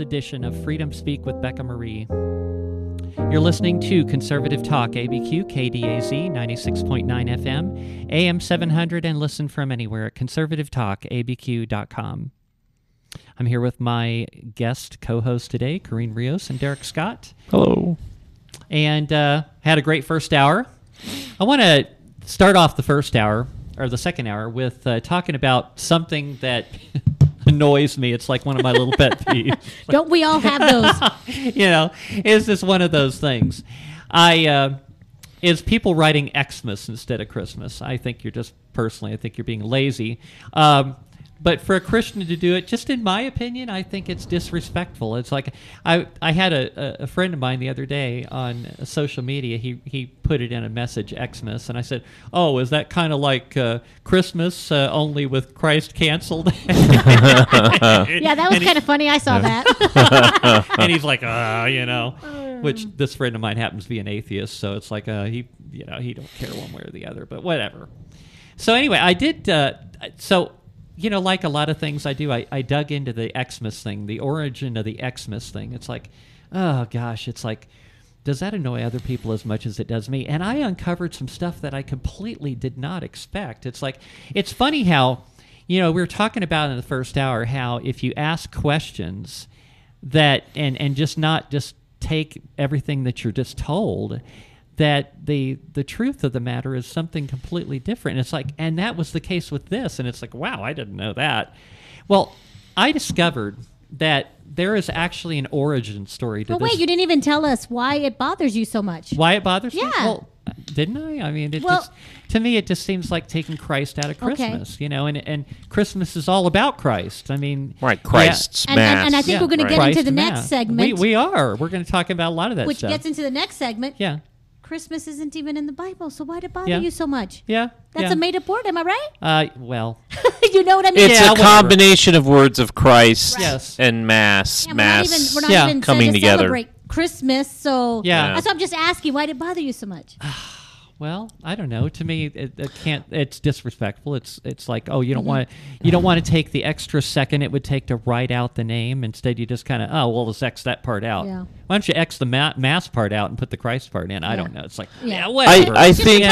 Edition of Freedom Speak with Becca Marie. You're listening to Conservative Talk ABQ, KDAZ 96.9 FM, AM 700, and listen from anywhere at conservativetalkabq.com. I'm here with my guest co-host today, Corinne Rios and Derek Scott. Hello. And had a great first hour. I want to start off the first hour, or the second hour, with talking about something that... annoys me. It's like one of my little pet peeves. Don't we all have those? You know, it's just one of those things. Is people writing Xmas instead of Christmas. I think you're just, personally, I think you're being lazy. But for a Christian to do it, just in my opinion, I think it's disrespectful. It's like, I had a friend of mine the other day on social media. He put it in a message, Xmas, and I said, oh, is that kind of like Christmas, only with Christ canceled? Yeah, that was kind of funny. I saw that. And he's like, you know, which this friend of mine happens to be an atheist, so it's like he don't care one way or the other, but whatever. So anyway, I did, you know, like a lot of things I do, I dug into the Xmas thing, the origin of the Xmas thing. It's like, oh, gosh, it's like, does that annoy other people as much as it does me? And I uncovered some stuff that I completely did not expect. It's like, it's funny how, you know, we were talking about in the first hour how if you ask questions that and just not just take everything that you're just told, that the truth of the matter is something completely different. And it's like, and that was the case with this. And it's like, wow, I didn't know that. Well, I discovered that there is actually an origin story to this. Wait, you didn't even tell us why it bothers you so much. Why it bothers me? Yeah. Well, didn't I? I mean, to me, it just seems like taking Christ out of Christmas, okay. You know, and Christmas is all about Christ. I mean, right, Christ's Mass. And I think we're going to get into the next segment. We are. We're going to talk about a lot of that stuff. Which gets into the next segment. Yeah. Christmas isn't even in the Bible, so why did it bother you so much? Yeah. That's a made-up word, am I right? Well. You know what I mean? It's a combination of words of Christ and Mass. Yeah, Mass we're not even coming together. Celebrate Christmas, so that's what I'm just asking. Why did it bother you so much? Well, I don't know. To me, it can't. It's disrespectful. It's like, oh, you don't want to. You don't want to take the extra second it would take to write out the name. Instead, you just kind of, oh, well, let's X that part out. Yeah. Why don't you X the Mass part out and put the Christ part in? I don't know. It's like, whatever. I think.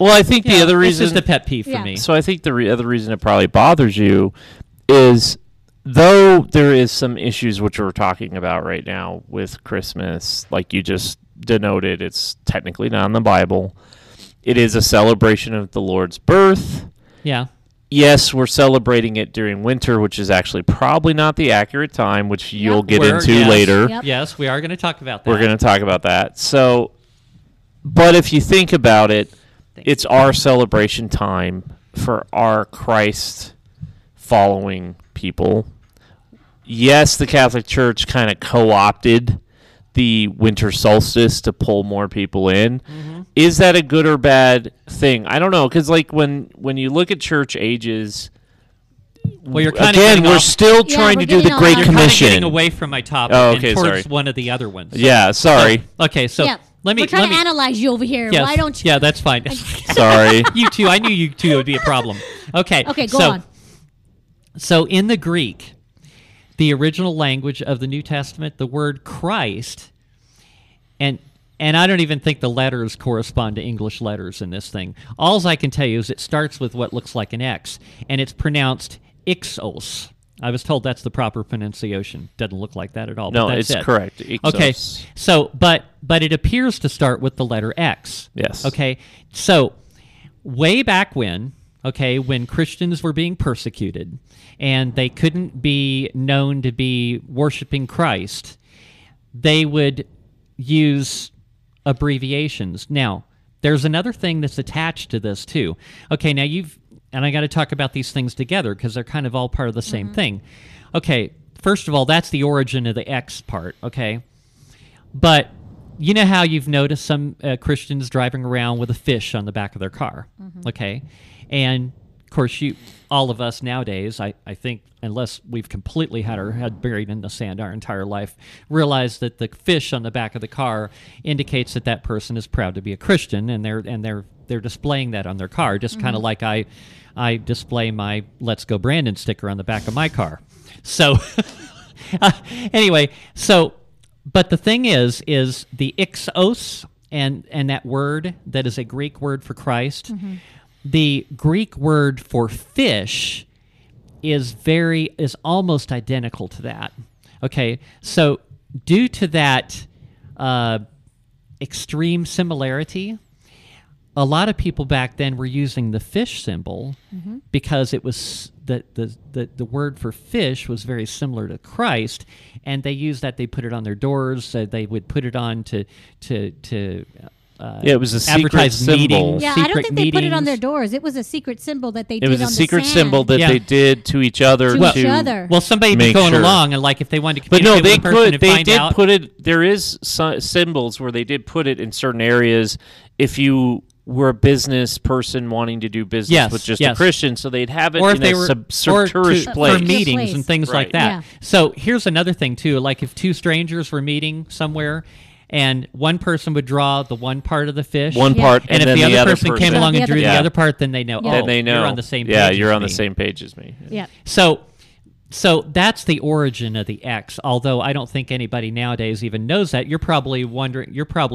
I think the other reason. It's just a pet peeve for me. So I think the other reason it probably bothers you is, though there is some issues which we're talking about right now with Christmas, like you just denoted, it's technically not in the Bible. It is a celebration of the Lord's birth. Yeah. Yes, we're celebrating it during winter, which is actually probably not the accurate time, which you'll get into later. Yep. Yes, we are going to talk about that. We're going to talk about that. So, but if you think about it, it's our celebration time for our Christ-following people. Yes, the Catholic Church kind of co-opted the winter solstice to pull more people in. Mm-hmm. Is that a good or bad thing? I don't know, because like when you look at church ages, we're still trying to do the Great Commission. I'm getting away from my topic and towards one of the other ones. Yeah, sorry. Let me. We're trying to analyze you over here. Yes. Why don't you? Yeah, that's fine. Sorry. You two. I knew you two would be a problem. Okay. Okay, go on. So in the Greek, the original language of the New Testament, the word Christ, and I don't even think the letters correspond to English letters in this thing. All I can tell you is it starts with what looks like an X, and it's pronounced Ixos. I was told that's the proper pronunciation. Doesn't look like that at all. No, but that's it's correct. Ixos. Okay, so but it appears to start with the letter X. Yes. Okay, so way back when. Okay, when Christians were being persecuted and they couldn't be known to be worshiping Christ, they would use abbreviations. Now, there's another thing that's attached to this too. Okay, now and I got to talk about these things together because they're kind of all part of the same thing. Okay, first of all, that's the origin of the X part, okay? But You know how you've noticed some Christians driving around with a fish on the back of their car, mm-hmm. okay? And, of course, all of us nowadays, I think, unless we've completely had our head buried in the sand our entire life, realize that the fish on the back of the car indicates that that person is proud to be a Christian, and they're displaying that on their car, just kind of mm-hmm. like I display my Let's Go Brandon sticker on the back of my car. So, anyway, so... But the thing is the Ixos, and that word that is a Greek word for Christ, mm-hmm. the Greek word for fish is almost identical to that. Okay, so due to that extreme similarity, a lot of people back then were using the fish symbol mm-hmm. because it was the word for fish was very similar to Christ, and they used that. They put it on their doors. They would put it on to it was a secret symbol. Yeah, I don't think they put it on their doors. It was a secret symbol that they did on the sand. It was a secret symbol that they did to each other. Well, somebody was going along, and like if they wanted to communicate with a person and find out. But no, they did put it. There is symbols where they did put it in certain areas if you... were a business person wanting to do business with just a Christian, so they'd have it in a subterraneous place. Or meetings and things like that. Yeah. So here's another thing, too. Like if two strangers were meeting somewhere, and one person would draw the one part of the fish. One part, and if the other person came along and drew the other part, then they know, you're on the same page as me. Yeah, you're on the same page as me. Yeah. So that's the origin of the X, although I don't think anybody nowadays even knows that. You're probably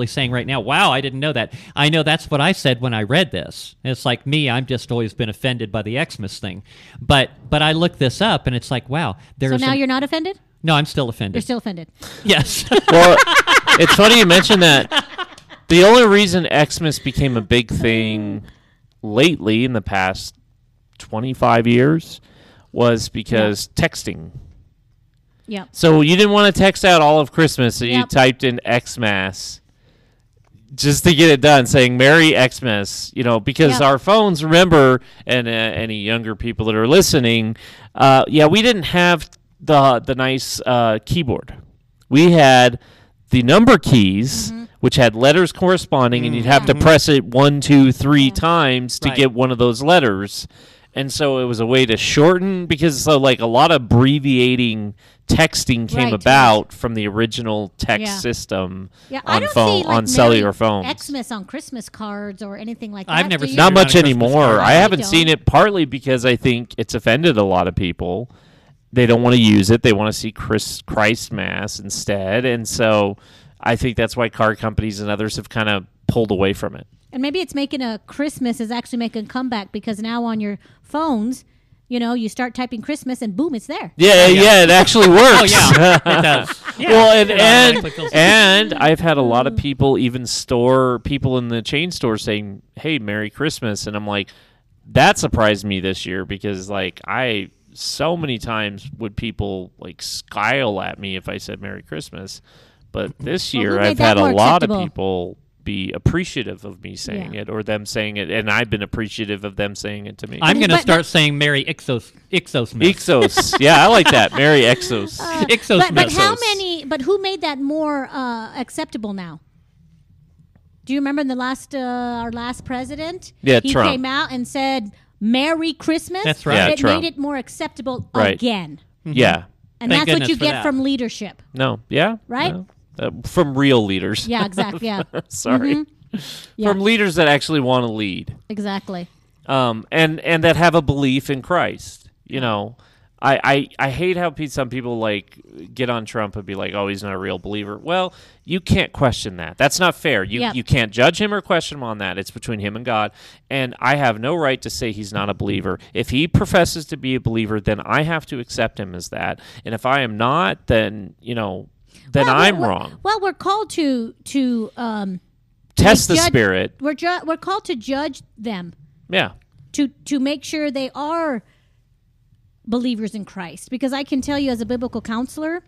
saying right now, wow, I didn't know that. I know that's what I said when I read this. And it's like me, I've just always been offended by the Xmas thing. But I looked this up, and it's like, wow. So now you're not offended? No, I'm still offended. You're still offended. Yes. Well, it's funny you mention that. The only reason Xmas became a big thing lately in the past 25 years was because texting. Yeah. So you didn't want to text out all of Christmas, so you typed in Xmas just to get it done, saying Merry Xmas, because our phones, remember, and any younger people that are listening, we didn't have the nice keyboard. We had the number keys, mm-hmm. which had letters corresponding, mm-hmm. and you'd have to press it 1, 2, 3 times to get one of those letters. And so it was a way to shorten, because a lot of abbreviating texting came about from the original text system on cellular phones. Xmas on Christmas cards or anything like that. I've never seen not much anymore. I haven't seen it, partly because I think it's offended a lot of people. They don't want to use it. They want to see Christ Mass instead. And so I think that's why card companies and others have kind of pulled away from it. And maybe it's making Christmas is actually making a comeback, because now on your phones, you start typing Christmas and boom, it's there. Yeah, it actually works. Oh, yeah, it does. Yeah. Well, and I've had a lot of people, even people in the chain store, saying, hey, Merry Christmas. And I'm like, that surprised me this year, because so many times would people scowl at me if I said Merry Christmas. But this year I've had a lot of people be appreciative of me saying it, or them saying it, and I've been appreciative of them saying it to me. I'm going to start saying Merry Ixos. Ixos. Yeah, I like that. Merry Ixos. Ixos. But how many? But who made that more acceptable now? Do you remember in the last our last president? Yeah, he Trump came out and said Merry Christmas. That's right. Yeah, it Trump made it more acceptable again. Mm-hmm. Yeah, and that's what you get from leadership. No. Yeah. Right. No. From real leaders. Yeah, exactly. Yeah. Sorry. Mm-hmm. Yeah. From leaders that actually want to lead. Exactly. And that have a belief in Christ. I hate how some people get on Trump and be like, oh, he's not a real believer. Well, you can't question that. That's not fair. You can't judge him or question him on that. It's between him and God. And I have no right to say he's not a believer. If he professes to be a believer, then I have to accept him as that. And if I am not, then, I'm wrong. Well, we're called to test the spirit. We're called to judge them. Yeah. To make sure they are believers in Christ, because I can tell you, as a biblical counselor,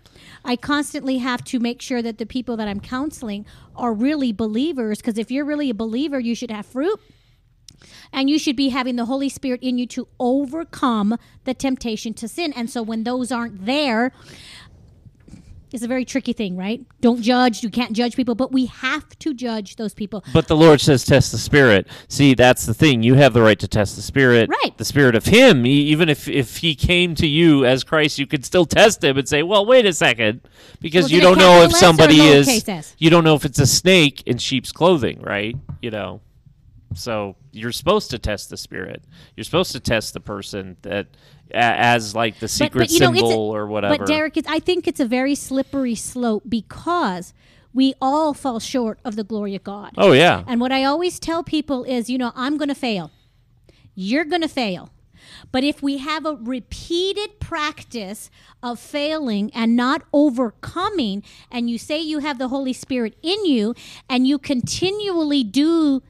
I constantly have to make sure that the people that I'm counseling are really believers. Because if you're really a believer, you should have fruit, and you should be having the Holy Spirit in you to overcome the temptation to sin. And so when those aren't there, is a very tricky thing, right? Don't judge. You can't judge people, but we have to judge those people. But the Lord says, test the spirit. See, that's the thing. You have the right to test the spirit. Right. The spirit of him. Even if he came to you as Christ, you could still test him and say, well, wait a second, because you don't know if somebody is, you don't know if it's a snake in sheep's clothing, right? You know, so you're supposed to test the spirit. You're supposed to test the person that as like the secret symbol or whatever. But Derek, I think it's a very slippery slope because we all fall short of the glory of God. Oh, yeah. And what I always tell people is, you know, I'm going to fail. You're going to fail. But if we have a repeated practice of failing and not overcoming, and you say you have the Holy Spirit in you and you continually do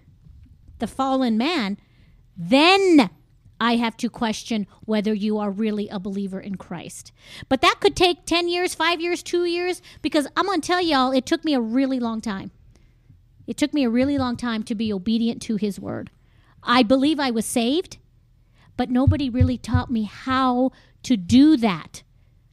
the fallen man, then I have to question whether you are really a believer in Christ. But that could take 10 years, 5 years, 2 years, because I'm going to tell y'all, it took me a really long time. It took me a really long time to be obedient to his word. I believe I was saved, but nobody really taught me how to do that,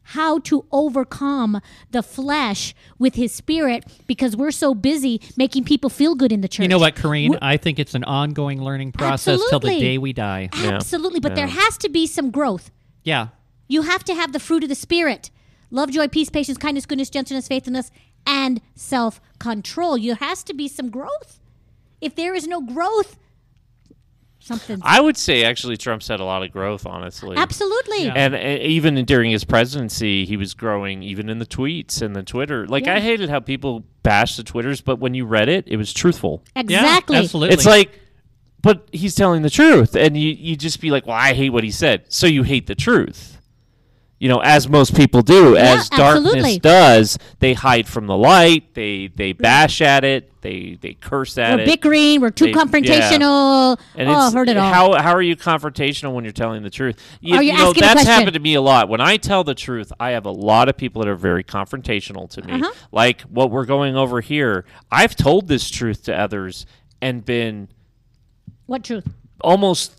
how to overcome the flesh with his spirit, because we're so busy making people feel good in the church. You know what, Corinne? I think it's an ongoing learning process till the day we die. Absolutely, but there has to be some growth. Yeah. You have to have the fruit of the spirit. Love, joy, peace, patience, kindness, goodness, gentleness, faithfulness, and self-control. There has to be some growth. If there is no growth, I would say actually Trump's had a lot of growth, honestly. Absolutely. Yeah. And even during his presidency, he was growing even in the tweets and the Twitter. Like, yeah. I hated how people bashed the Twitters, but when you read it, it was truthful. Exactly. Yeah, absolutely. It's like, but he's telling the truth. And you just be like, well, I hate what he said. So you hate the truth. You know, as most people do, as darkness does, they hide from the light, they bash at it, they curse at it. We're bickering, we're too confrontational. Yeah. And I've heard it all. How are you confrontational when you're telling the truth? You know, that's happened to me a lot. When I tell the truth, I have a lot of people that are very confrontational to me. Uh-huh. Like what we're going over here. I've told this truth to others and been... What truth? Almost...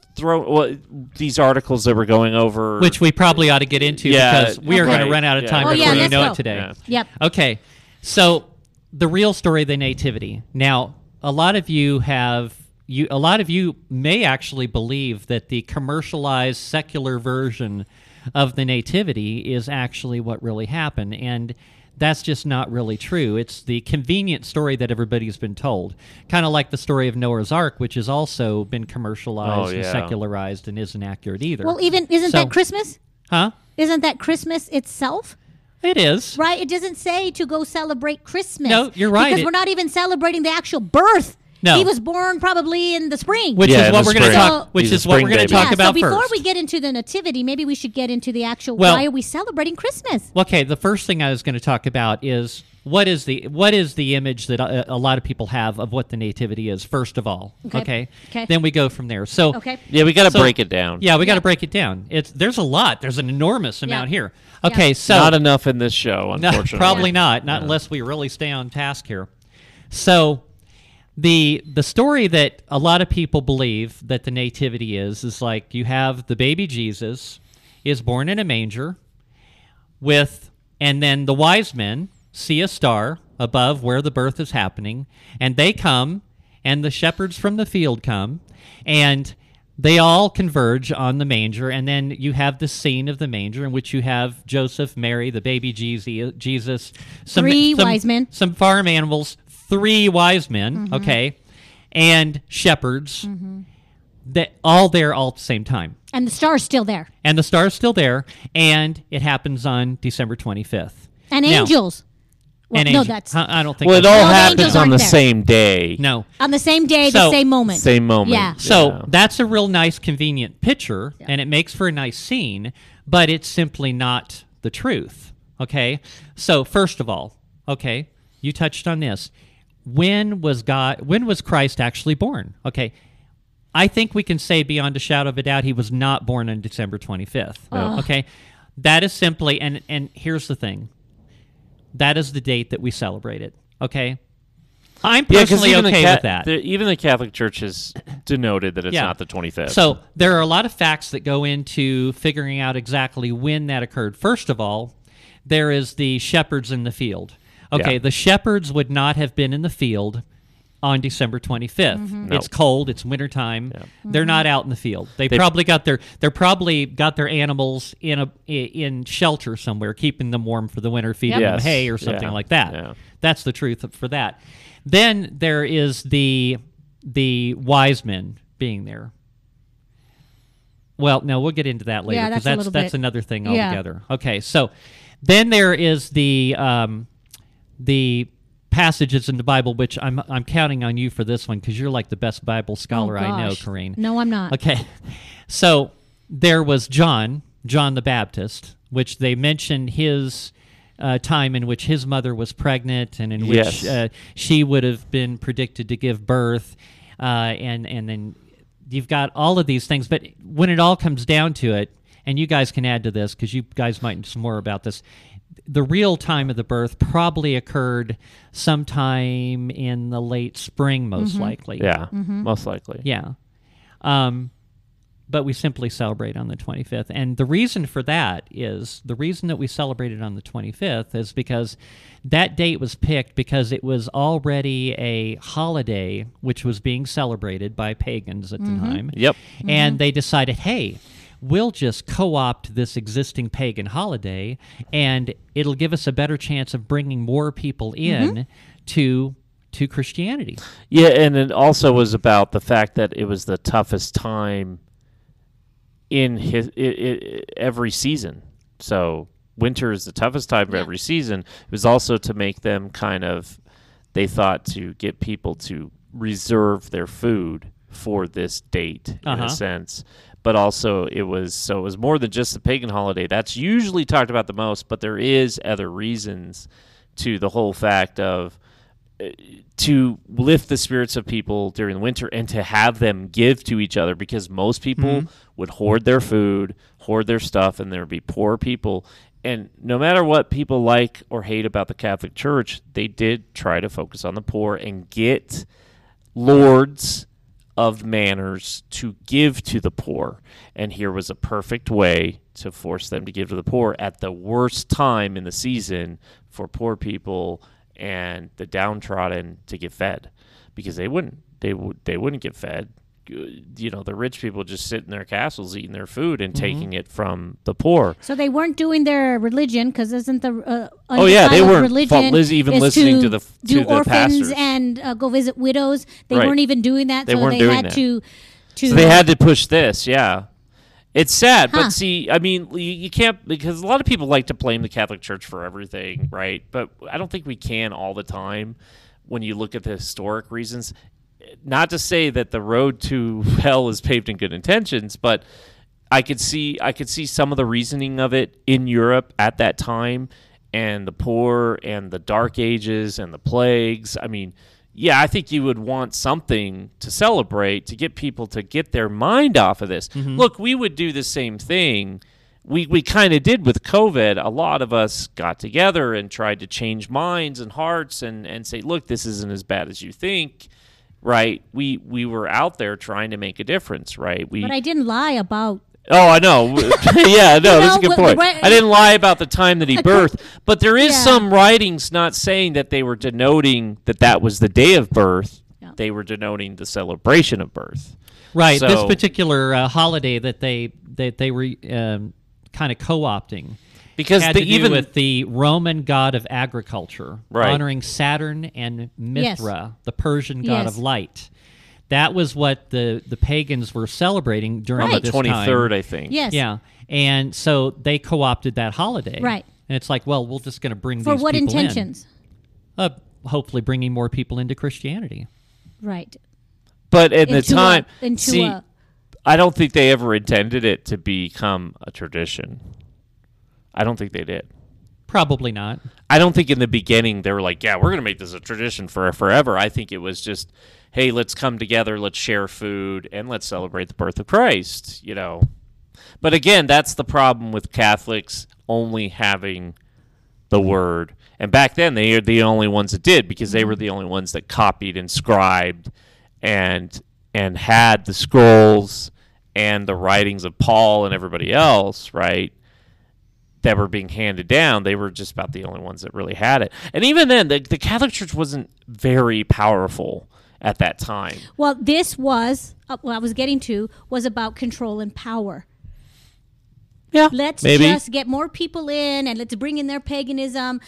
these articles that we're going over, which we probably ought to get into because we are going to run out of time before you know it today. Yeah. Yep. Okay, so the real story of the Nativity. Now, a lot of you may actually believe that the commercialized secular version of the Nativity is actually what really happened, and that's just not really true. It's the convenient story that everybody's been told. Kind of like the story of Noah's Ark, which has also been commercialized and secularized and isn't accurate either. Well, isn't that Christmas? Huh? Isn't that Christmas itself? It is. Right? It doesn't say to go celebrate Christmas. No, you're right. Because we're not even celebrating the actual birth. No. He was born probably in the spring. Which is what we're going to talk about first. So before we get into the Nativity, maybe we should get into the actual why are we celebrating Christmas? Okay, the first thing I was going to talk about is what is the image that a lot of people have of what the Nativity is, first of all. Okay? Then we go from there. So yeah, we got to break it down. Yeah, we got to break it down. There's a lot. There's an enormous amount here. Okay, so not enough in this show, unfortunately. Probably not. Not unless we really stay on task here. So the story that a lot of people believe that the Nativity is like you have the baby Jesus is born in a manger and then the wise men see a star above where the birth is happening, and they come, and the shepherds from the field come, and they all converge on the manger, and then you have the scene of the manger in which you have Joseph, Mary, the baby Jesus, three wise men, some farm animals, three wise men, and shepherds, that all there all at the same time. And the star's still there. And it happens on December 25th. And angels. Well, and that's... I don't think... Well, it all happens on the same day. No. On the same day, the same moment. Same moment. Yeah. So that's a real nice, convenient picture, and it makes for a nice scene, but it's simply not the truth, okay? So first of all, you touched on this. When was Christ actually born? Okay. I think we can say beyond a shadow of a doubt he was not born on December 25th. No. Okay. That is simply, and here's the thing. That is the date that we celebrate it. Okay. I'm personally okay with that. Even the Catholic Church has denoted that it's not the 25th. So there are a lot of facts that go into figuring out exactly when that occurred. First of all, there is the shepherds in the field. Okay, yeah. The shepherds would not have been in the field on December 25th. Mm-hmm. Nope. It's cold, it's wintertime. Yeah. Mm-hmm. They're not out in the field. They probably got their animals in shelter somewhere, keeping them warm for the winter, feeding them hay or something like that. Yeah. That's the truth for that. Then there is the wise men being there. Well, no, we'll get into that later, because that's another thing altogether. Yeah. Okay, so then there is the passages in the Bible, which I'm counting on you for this one, because you're like the best Bible scholar I know, Corinne. No, I'm not. Okay, so there was John the Baptist, which they mentioned his time in which his mother was pregnant and in which she would have been predicted to give birth, and then... You've got all of these things, but when it all comes down to it, and you guys can add to this because you guys might know some more about this, the real time of the birth probably occurred sometime in the late spring, most likely. Yeah, most likely. Yeah. But we simply celebrate on the 25th. And the reason for that is, the reason that we celebrated on the 25th is because that date was picked because it was already a holiday which was being celebrated by pagans at the time. Yep. And they decided, hey, we'll just co-opt this existing pagan holiday, and it'll give us a better chance of bringing more people in to Christianity. Yeah, and it also was about the fact that it was the toughest time in every season. So winter is the toughest time of every season. It was also to make them kind of, they thought, to get people to reserve their food for this date, in a sense. But also it was more than just the pagan holiday. That's usually talked about the most, but there is other reasons to the whole fact of, to lift the spirits of people during the winter and to have them give to each other, because most people would hoard their food, hoard their stuff, and there would be poor people. And no matter what people like or hate about the Catholic Church, they did try to focus on the poor and get lords of manors to give to the poor. And here was a perfect way to force them to give to the poor at the worst time in the season for poor people and the downtrodden to get fed, because they wouldn't get fed. You know, the rich people just sit in their castles eating their food and taking it from the poor. So they weren't doing their religion, because isn't the they weren't even listening to the do orphans pastors and go visit widows. They weren't even doing that. They weren't doing that. So they had to push this. Yeah. It's sad, but see, I mean, you can't, because a lot of people like to blame the Catholic Church for everything, right? But I don't think we can all the time when you look at the historic reasons. Not to say that the road to hell is paved in good intentions, but I could see some of the reasoning of it in Europe at that time, and the poor and the Dark Ages and the plagues. I mean, yeah, I think you would want something to celebrate to get people to get their mind off of this. Mm-hmm. Look, we would do the same thing. We kind of did with COVID. A lot of us got together and tried to change minds and hearts and say, look, this isn't as bad as you think, right? We were out there trying to make a difference, right? But I didn't lie about... Oh, I know. Yeah, no, that's a good point. I didn't lie about the time that he birthed, but there is some writings not saying that they were denoting that was the day of birth. No. They were denoting the celebration of birth. Right. So, this particular holiday that they were kind of co-opting, because had to do with the Roman god of agriculture, honoring Saturn and Mithra, the Persian god of light. That was what the pagans were celebrating during this time. On the 23rd, I think. Yes. Yeah. And so they co-opted that holiday. Right. And it's like, well, we're just going to bring these people in. For what intentions? Hopefully bringing more people into Christianity. Right. But at the time, I don't think they ever intended it to become a tradition. I don't think they did. Probably not. I don't think in the beginning they were like, yeah, we're going to make this a tradition for forever. I think it was just... hey, let's come together, let's share food, and let's celebrate the birth of Christ, you know. But again, that's the problem with Catholics only having the word. And back then, they are the only ones that did, because they were the only ones that copied, inscribed, and had the scrolls and the writings of Paul and everybody else, right? that were being handed down. They were just about the only ones that really had it. And even then, the Catholic Church wasn't very powerful at that time. Well, this was, what I was getting to, was about control and power. Yeah, let's just get more people in, and let's bring in their paganism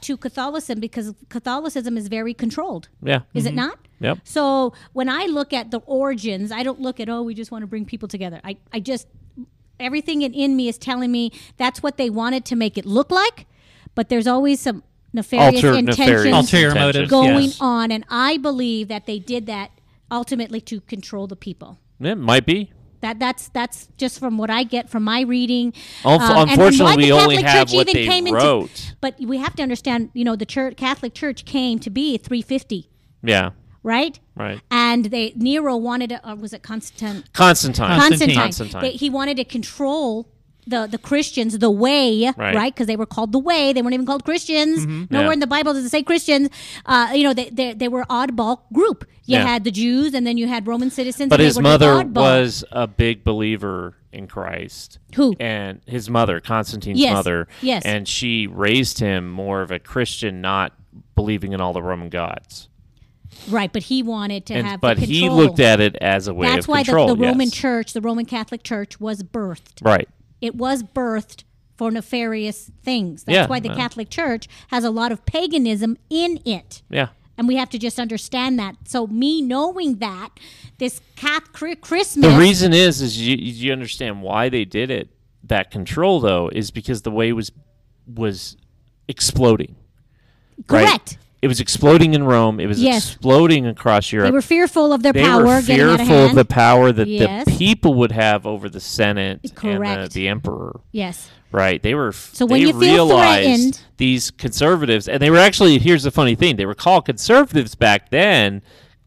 to Catholicism, because Catholicism is very controlled. Yeah, is it not? Yep. So when I look at the origins, I don't look at, oh, we just want to bring people together. I just, everything in me is telling me that's what they wanted to make it look like, but there's always some nefarious intentions going on, and I believe that they did that ultimately to control the people. It might be. That's just from what I get from my reading. Unfortunately, we only have what they wrote. But we have to understand, you know, the church, Catholic Church came to be 350. Yeah. Right? Right. And they Nero wanted to, was it Constantine. He wanted to control the Christians, the way, right? Because they were called the way. They weren't even called Christians. Mm-hmm. Nowhere in the Bible does it say Christians. You know, they were oddball group. You had the Jews, and then you had Roman citizens. But his mother was a big believer in Christ. Who? And his mother, Constantine's mother. Yes. And she raised him more of a Christian, not believing in all the Roman gods. Right, but he wanted to have the control. But he looked at it as a way of control. That's why the Roman Church, the Roman Catholic Church, was birthed. Right. It was birthed for nefarious things. That's why the Catholic Church has a lot of paganism in it. Yeah. And we have to just understand that. So me knowing that, this Catholic Christmas... The reason is you understand why they did it. That control, though, is because the way was exploding. Correct. Right? It was exploding in Rome. It was exploding across Europe. They were fearful of their power. They were fearful of the power that the people would have over the Senate and the emperor. Yes. Right. They were. So when you realized feel threatened, these conservatives, and they were actually. Here's the funny thing: they were called conservatives back then.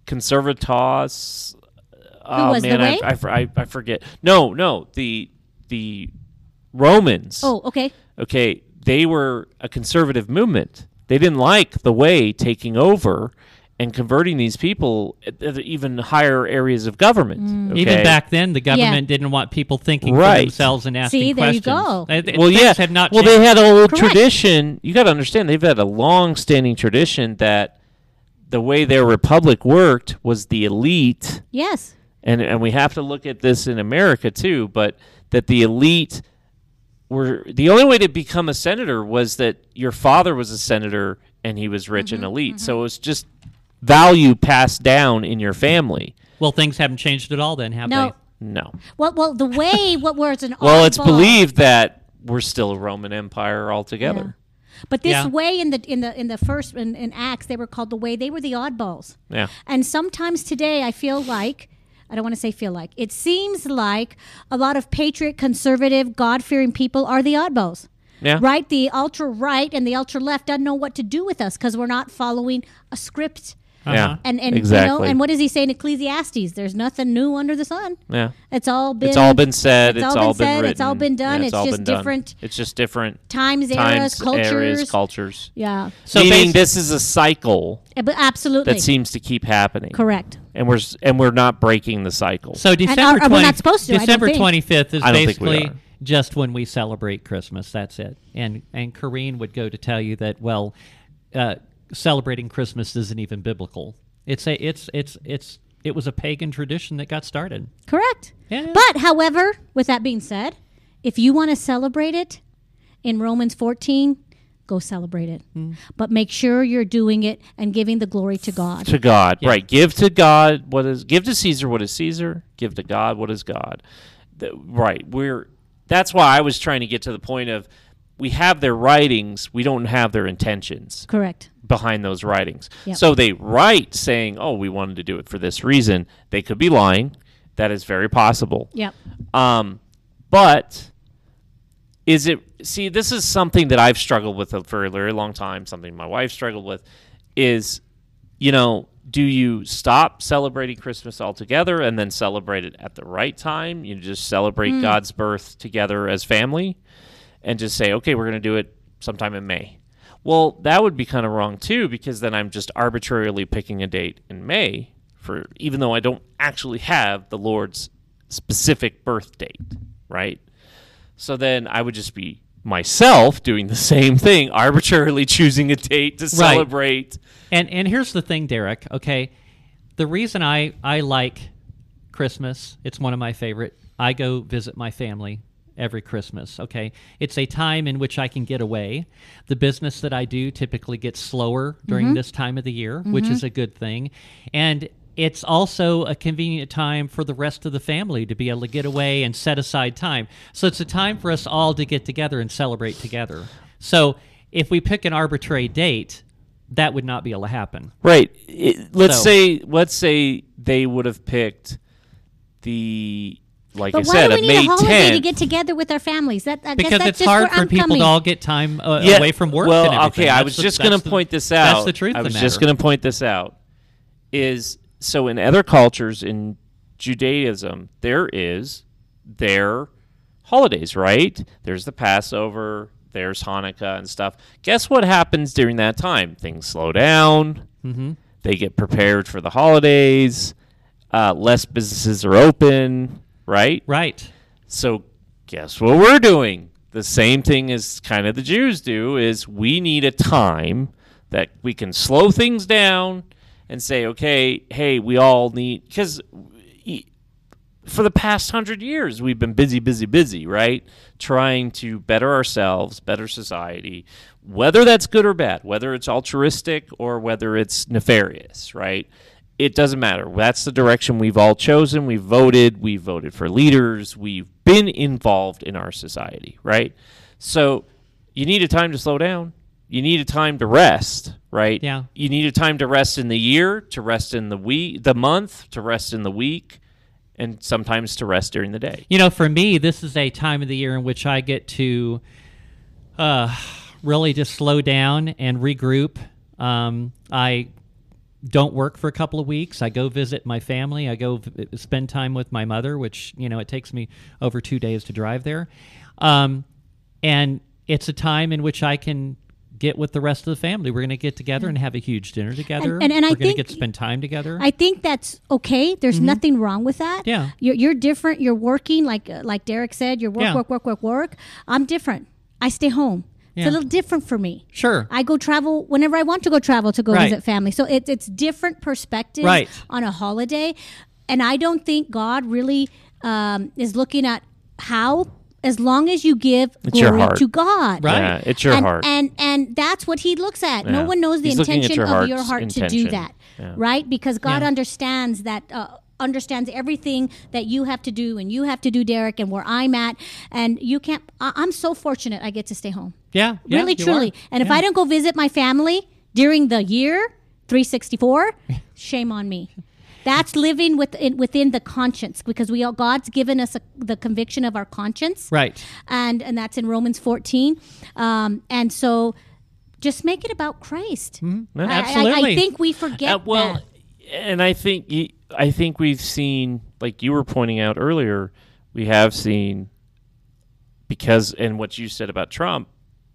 Conservatos. Oh was man, the way? I forget. No. The Romans. Oh, okay. Okay, they were a conservative movement. They didn't like the way taking over and converting these people at even higher areas of government. Mm. Okay? Even back then, the government didn't want people thinking for themselves and asking questions. See, there you go. Well, yeah. Have not changed. They had a tradition. You got to understand, they've had a long-standing tradition that the way their republic worked was the elite. Yes. And we have to look at this in America, too, but that the elite... The only way to become a senator was that your father was a senator and he was rich and elite. Mm-hmm. So it was just value passed down in your family. Well, things haven't changed at all then, have they? No. Well, the way what was an Well, it's believed that we're still a Roman Empire altogether. Yeah. But this way in the first in Acts, they were called the way. They were the oddballs. Yeah. And sometimes today I feel like I don't want to say feel like. It seems like a lot of patriot, conservative, God-fearing people are the oddballs. Yeah. Right? The ultra-right and the ultra-left doesn't know what to do with us because we're not following a script. Yeah, and exactly. You know, and what does he say in Ecclesiastes? There's nothing new under the sun. Yeah, it's all been said. It's all been written. It's all been done. It's just different times, eras, cultures. Yeah. So meaning this is a cycle. Absolutely. That seems to keep happening. Correct. And we're not breaking the cycle. So December 25th is basically just when we celebrate Christmas. That's it. And Corinne would go to tell you that celebrating Christmas isn't even biblical. It was a pagan tradition that got started. Correct. Yeah. But however, with that being said, if you want to celebrate it in Romans 14, go celebrate it. Mm. But make sure you're doing it and giving the glory to God. To God, yeah. Right. Give to Caesar what is Caesar, give to God what is God. That's why I was trying to get to the point of we have their writings, we don't have their intentions. Correct. Behind those writings. Yep. So they write saying, oh, we wanted to do it for this reason. They could be lying. That is very possible. Yep. But this is something that I've struggled with for a very long time, something my wife struggled with is, you know, do you stop celebrating Christmas altogether and then celebrate it at the right time? You just celebrate God's birth together as family? And just say, okay, we're going to do it sometime in May. Well, that would be kind of wrong too, because then I'm just arbitrarily picking a date in May, for even though I don't actually have the Lord's specific birth date, right? So then I would just be myself doing the same thing, arbitrarily choosing a date to celebrate. And here's the thing, Derek, okay? The reason I like Christmas, it's one of my favorite. I go visit my family every Christmas, okay? It's a time in which I can get away. The business that I do typically gets slower during this time of the year, which is a good thing. And it's also a convenient time for the rest of the family to be able to get away and set aside time. So it's a time for us all to get together and celebrate together. So if we pick an arbitrary date, that would not be able to happen. Right. Let's say they would have picked the, like I said, a May 10th. But why do we need a holiday to get together with our families? Because it's hard for people to all get time away from work and everything. Well, okay, I was just going to point this out. That's the truth of the matter. I was just going to point this out. So in other cultures, in Judaism, there is their holidays, right? There's the Passover, there's Hanukkah and stuff. Guess what happens during that time? Things slow down. They get prepared for the holidays. Less businesses are open, right? Right. So guess what we're doing? The same thing as kind of the Jews do is we need a time that we can slow things down and say, okay, hey, we all need, because for the past 100 years, we've been busy, busy, busy, right? Trying to better ourselves, better society, whether that's good or bad, whether it's altruistic or whether it's nefarious, right? It doesn't matter. That's the direction we've all chosen. We've voted for leaders. We've been involved in our society, right? So you need a time to slow down. You need a time to rest, right? Yeah. You need a time to rest in the year, to rest in the week, the month, to rest in the week, and sometimes to rest during the day. You know, for me, this is a time of the year in which I get to really just slow down and regroup. I don't work for a couple of weeks. I go visit my family. I go spend time with my mother, which, you know, it takes me over 2 days to drive there. And it's a time in which I can get with the rest of the family. We're going to get together and have a huge dinner together. And we're going to get to spend time together. I think that's okay. There's nothing wrong with that. Yeah. You're different. You're working. Like Derek said, you're work. I'm different. I stay home. Yeah. It's a little different for me. Sure. I go travel whenever I want to go travel to go visit family. So it's different perspective on a holiday. And I don't think God really is looking at how, as long as you give glory to God. Right. Yeah, it's your heart. And that's what he looks at. Yeah. No one knows the intention of your heart to do that, right? Because God understands that, understands everything that you have to do and you have to do, Derek, and where I'm at. And you can't, I'm so fortunate I get to stay home. Yeah. Really, truly. And if I don't go visit my family during the year, 364, shame on me. That's living within the conscience, because God's given us the conviction of our conscience, right? And that's in Romans 14. And so, just make it about Christ. Mm-hmm. Absolutely, I think we forget. That. And I think we've seen, like you were pointing out earlier, we have seen, because and what you said about Trump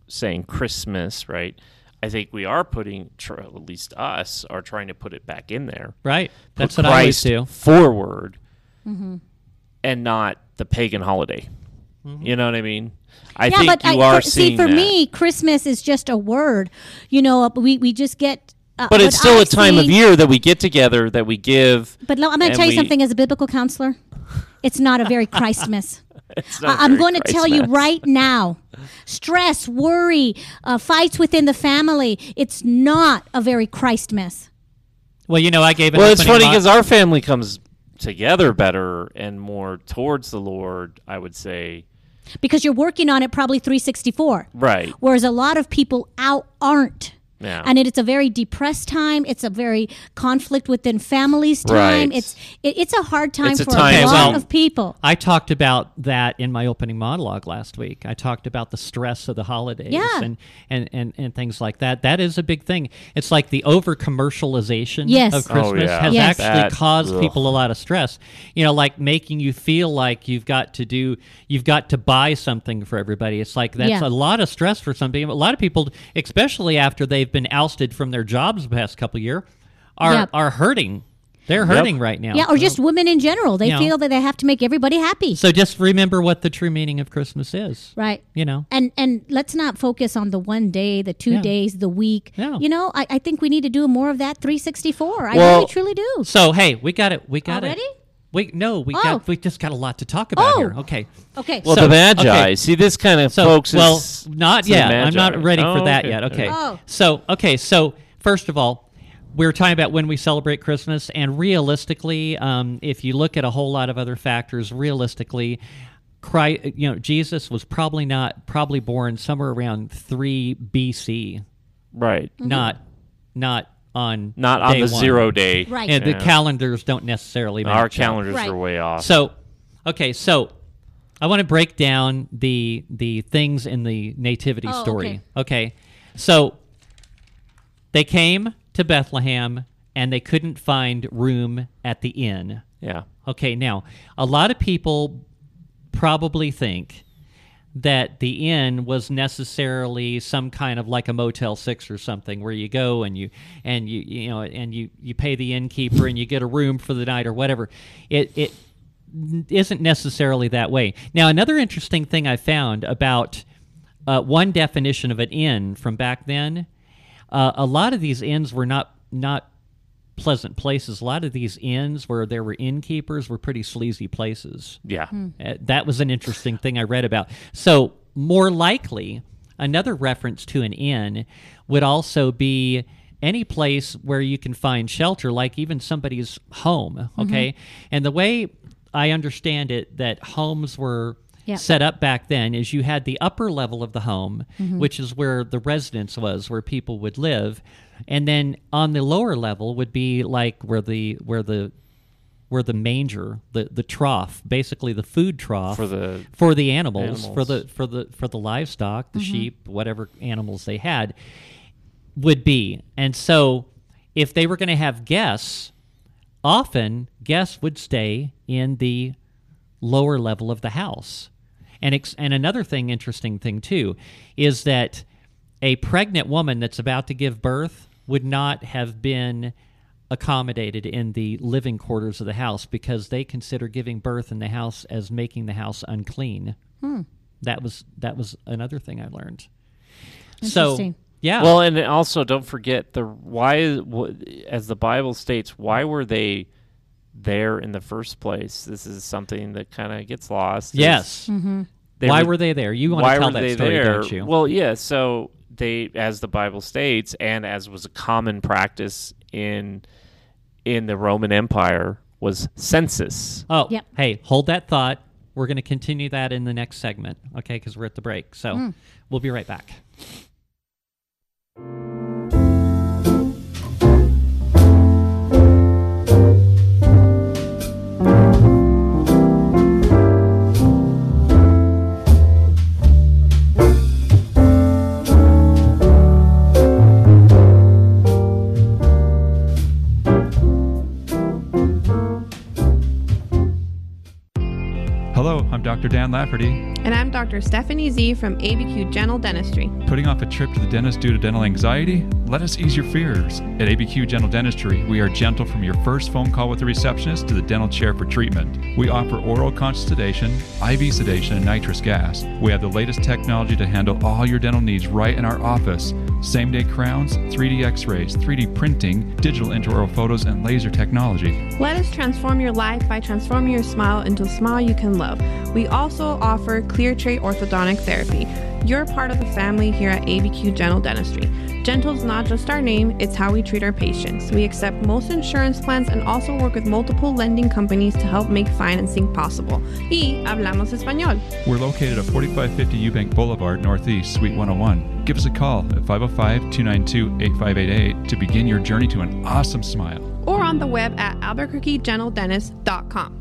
saying Christmas, right? I think we are putting, at least us, are trying to put it back in there. Right. That's what I always do. Forward and not the pagan holiday. Mm-hmm. You know what I mean? I think me, Christmas is just a word. You know, we just get... but it's still a time of year that we get together, that we give... But I'm going to tell you something as a biblical counselor. It's not a very Christmas. I'm going to tell you right now, stress, worry, fights within the family, it's not a very Christmas. Well, you know, I gave it... Well, it's funny because our family comes together better and more towards the Lord, I would say. Because you're working on it probably 364. Right. Whereas a lot of people aren't. Yeah. And it's a very depressed time. It's a very conflict within families time. Right. It's a hard time for a lot of people. I talked about that in my opening monologue last week. I talked about the stress of the holidays and things like that. That is a big thing. It's like the over-commercialization of Christmas has actually caused people a lot of stress. You know, like making you feel like you've got to buy something for everybody. It's like that's a lot of stress for some people. A lot of people, especially after they've been ousted from their jobs the past couple of years, are hurting They're hurting right now. Yeah, or just women in general. They feel that they have to make everybody happy. So just remember what the true meaning of Christmas is. Right. You know. And let's not focus on the one day, the 2 days, the week. Yeah. You know, I think we need to do more of that 364. I think we truly do. So, hey, we got it. We got it. Already? We just got a lot to talk about here. Okay. Well, so, the Magi. Okay. See, this kind of folks. Well, not yet. I'm not ready for that yet. Okay. Oh. So first of all, we were talking about when we celebrate Christmas, and realistically, if you look at a whole lot of other factors, realistically, Jesus was probably born somewhere around 3 BC. Right. Mm-hmm. Not. On the 0 day. Right. And the calendars don't necessarily match. Our calendars are way off. So I want to break down the things in the nativity story. Okay. So they came to Bethlehem and they couldn't find room at the inn. Yeah. Okay, now a lot of people probably think that the inn was necessarily some kind of like a Motel 6 or something, where you go and you pay the innkeeper and you get a room for the night or whatever. It isn't necessarily that way. Now, another interesting thing I found about one definition of an inn from back then, a lot of these inns were not pleasant places. A lot of these inns where there were innkeepers were pretty sleazy places. Yeah. That was an interesting thing I read about. So more likely, another reference to an inn would also be any place where you can find shelter, like even somebody's home, okay? Mm-hmm. And the way I understand it, that homes were set up back then is you had the upper level of the home, mm-hmm. which is where the residence was, where people would live, and then on the lower level would be like where the manger, the trough, basically the food trough for the animals. for the livestock, the mm-hmm. sheep, whatever animals they had would be. And so if they were going to have guests, often guests would stay in the lower level of the house. And another thing, interesting thing too, is that a pregnant woman that's about to give birth would not have been accommodated in the living quarters of the house, because they consider giving birth in the house as making the house unclean. Hmm. That was another thing I learned. Interesting. So, yeah. Well, and also don't forget as the Bible states, why were they there in the first place? This is something that kind of gets lost. Yes. Mm-hmm. Why were they there? You want to tell that story, don't you? Well, yeah. So they, as the Bible states, and as was a common practice in the Roman Empire, was census. Oh, yep. Hey, hold that thought. We're going to continue that in the next segment, okay? Because we're at the break. So we'll be right back. Hello, I'm Dr. Dan Lafferty. And I'm Dr. Stephanie Z from ABQ Gentle Dentistry. Putting off a trip to the dentist due to dental anxiety? Let us ease your fears. At ABQ Gentle Dentistry, we are gentle from your first phone call with the receptionist to the dental chair for treatment. We offer oral conscious sedation, IV sedation, and nitrous gas. We have the latest technology to handle all your dental needs right in our office. Same-day crowns, 3D x-rays, 3D printing, digital intraoral photos, and laser technology. Let us transform your life by transforming your smile into a smile you can love. We also offer clear tray orthodontic therapy. You're part of the family here at ABQ Gentle Dentistry. Gentle is not just our name, it's how we treat our patients. We accept most insurance plans and also work with multiple lending companies to help make financing possible. Y hablamos español. We're located at 4550 Eubank Boulevard, Northeast, Suite 101. Give us a call at 505-292-8588 to begin your journey to an awesome smile. Or on the web at albuquerquegentledentist.com.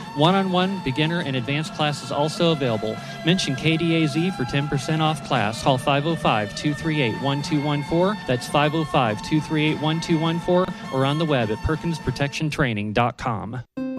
One-on-one, beginner, and advanced classes also available. Mention KDAZ for 10% off class. Call 505-238-1214. That's 505-238-1214 or on the web at PerkinsProtectionTraining.com.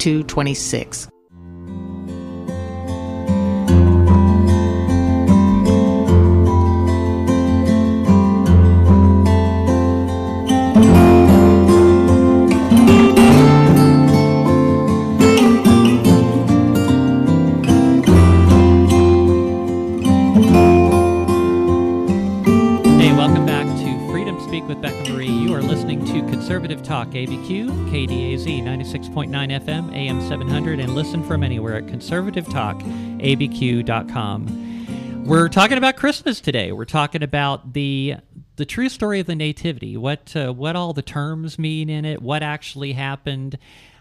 Hey, welcome back to Freedom Speak with Becca Marie. You are listening to Conservative Talk ABQ, KDAZ 96.9 FM, AM 700, and listen from anywhere at conservativetalkabq.com. We're talking about Christmas today. We're talking about the true story of the Nativity, what all the terms mean in it, what actually happened,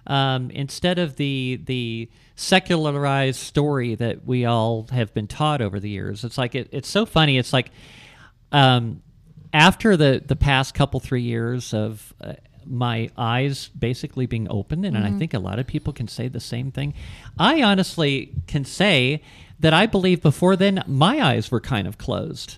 instead of the secularized story that we all have been taught over the years. It's like it's so funny. It's like after the past couple 3 years of my eyes basically being opened, and I think a lot of people can say the same thing. I honestly can say that I believe before then my eyes were kind of closed.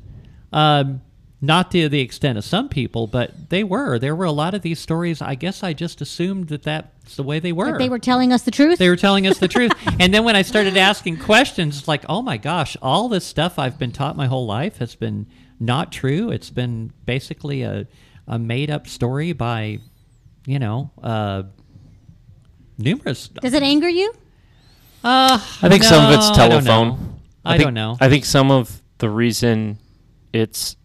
Not to the extent of some people, but they were. There were a lot of these stories. I guess I just assumed that that's the way they were. That they were telling us the truth? They were telling us the truth. And then when I started asking questions, it's like, oh my gosh, all this stuff I've been taught my whole life has been not true. It's been basically a made-up story by, you know, numerous. Does it anger you? I think some of it's telephone. I don't know. I think some of the reason it's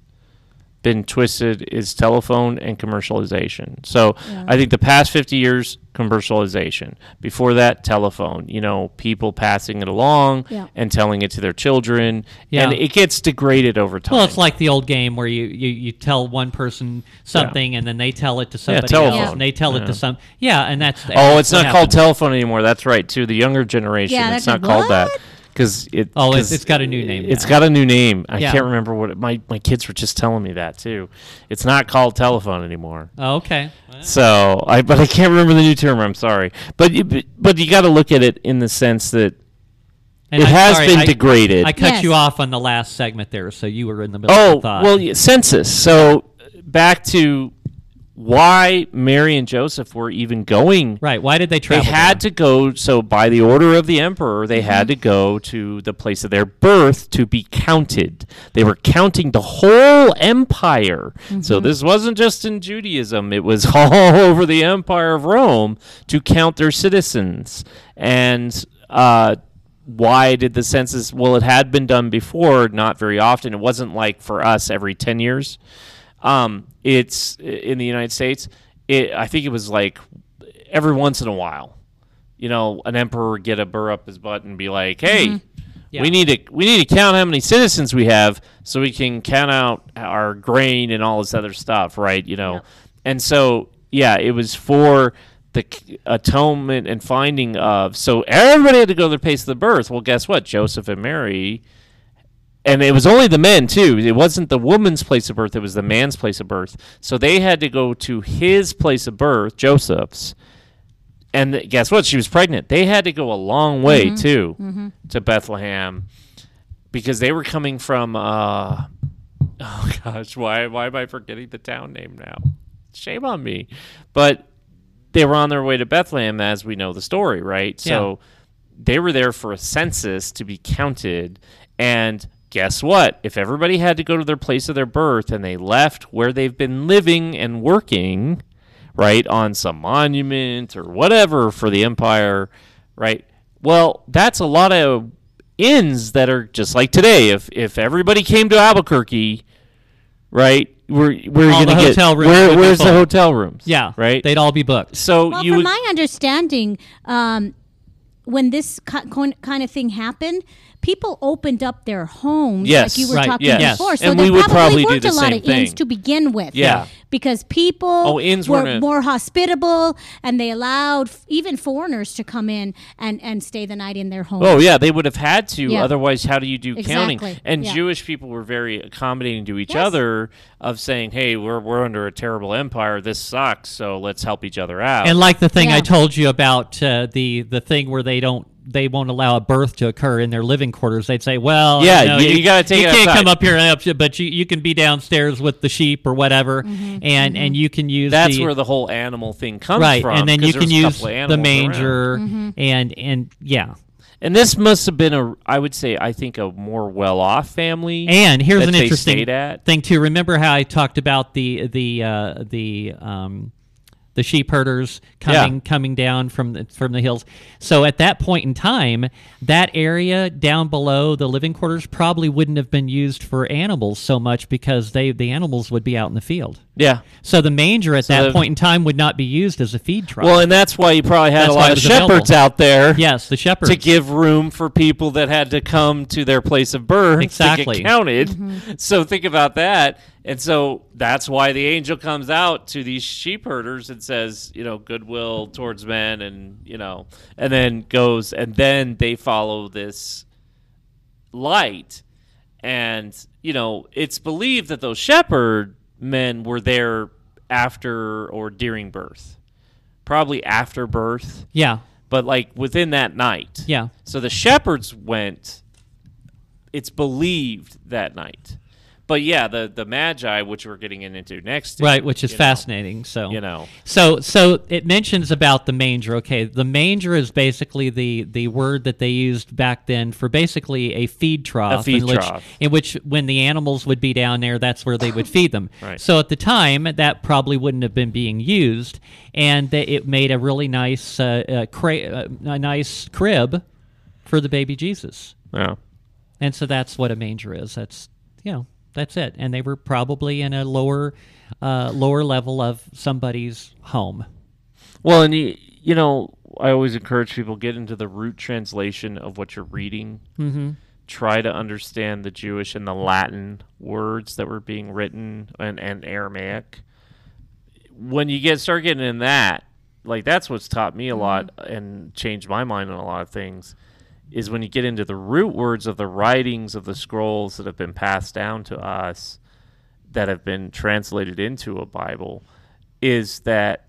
been twisted is telephone and commercialization. So yeah. I think the past 50 years, commercialization. Before that, telephone. You know, people passing it along and telling it to their children. Yeah. And it gets degraded over time. Well, it's like the old game where you tell one person something and then they tell it to somebody else and they tell it to some. Yeah, and that's. Oh, it's not called telephone anymore. That's right, too. The younger generation, it's not called that. Because it's got a new name. It's got a new name. I can't remember what it, my kids were just telling me that too. It's not called telephone anymore. Oh, okay. So I can't remember the new term. I'm sorry, but you got to look at it in the sense that it has been degraded. I cut you off on the last segment there, so you were in the middle of the thought. Well, census. So back to why Mary and Joseph were even going. Right, why did they travel? They had to go, so by the order of the emperor, they had to go to the place of their birth to be counted. They were counting the whole empire. So this wasn't just in Judaism. It was all over the empire of Rome to count their citizens. And why did the census? Well, it had been done before, not very often. It wasn't like for us every 10 years. It's in the United States. I think it was like every once in a while, you know, an emperor would get a burr up his butt and be like, "Hey, we need to count how many citizens we have so we can count out our grain and all this other stuff, right?" You know, and so it was for the atonement and finding of. So everybody had to go to their place of the birth. Well, guess what? Joseph and Mary. And it was only the men, too. It wasn't the woman's place of birth. It was the man's place of birth. So they had to go to his place of birth, Joseph's. And guess what? She was pregnant. They had to go a long way, too, to Bethlehem because they were coming from, oh, gosh, why am I forgetting the town name now? Shame on me. But they were on their way to Bethlehem, as we know the story, right? Yeah. So they were there for a census to be counted, and guess what? If everybody had to go to their place of their birth and they left where they've been living and working, right, on some monument or whatever for the empire, right? Well, that's a lot of inns that are just like today. If everybody came to Albuquerque, right, we're going to get hotel rooms where's the hotel rooms? Yeah, right. They'd all be booked. So, well, from my understanding, when this kind of thing happened, people opened up their homes, yes, like you were talking before. Yes. So and they probably worked a lot of inns to begin with, because people were more hospitable, and they allowed even foreigners to come in and stay the night in their homes. Oh yeah, they would have had to. Yeah. Otherwise, how do you do counting? And Jewish people were very accommodating to each other, of saying, "Hey, we're under a terrible empire. This sucks. So let's help each other out." And like the thing I told you about the thing where they won't allow a birth to occur in their living quarters. They'd say, well, you got to take it outside. You can't come up here, but you can be downstairs with the sheep or whatever, and you can use that's where the whole animal thing comes from. Right, and then you can use the manger, And this must have been I think a more well-off family. And here's an interesting thing too. Remember how I talked about the sheep herders coming down from the hills. So at that point in time, that area down below the living quarters probably wouldn't have been used for animals so much because the animals would be out in the field. Yeah. So the manger at that point in time would not be used as a feed trough. Well, and that's why you probably had a lot of shepherds out there. Yes, the shepherds. To give room for people that had to come to their place of birth to get counted. Mm-hmm. So think about that. And so that's why the angel comes out to these sheep herders and says, goodwill towards men and then goes, and then they follow this light. And, it's believed that those shepherd men were there after or during birth, probably after birth. Yeah. But within that night. Yeah. So the shepherds went, it's believed that night. But the Magi, which we're getting into next, right, which is fascinating. So it mentions about the manger. Okay, the manger is basically the word that they used back then for basically a feed trough, in which when the animals would be down there, that's where they would feed them. Right. So at the time, that probably wouldn't have been being used, and it made a really nice nice crib for the baby Jesus. Yeah, and so that's what a manger is. That's that's it, and they were probably in a lower level of somebody's home. Well, and I always encourage people, get into the root translation of what you're reading. Mm-hmm. Try to understand the Jewish and the Latin words that were being written and Aramaic. When you start getting in that, that's what's taught me a lot and changed my mind on a lot of things. Is when you get into the root words of the writings of the scrolls that have been passed down to us that have been translated into a Bible, is that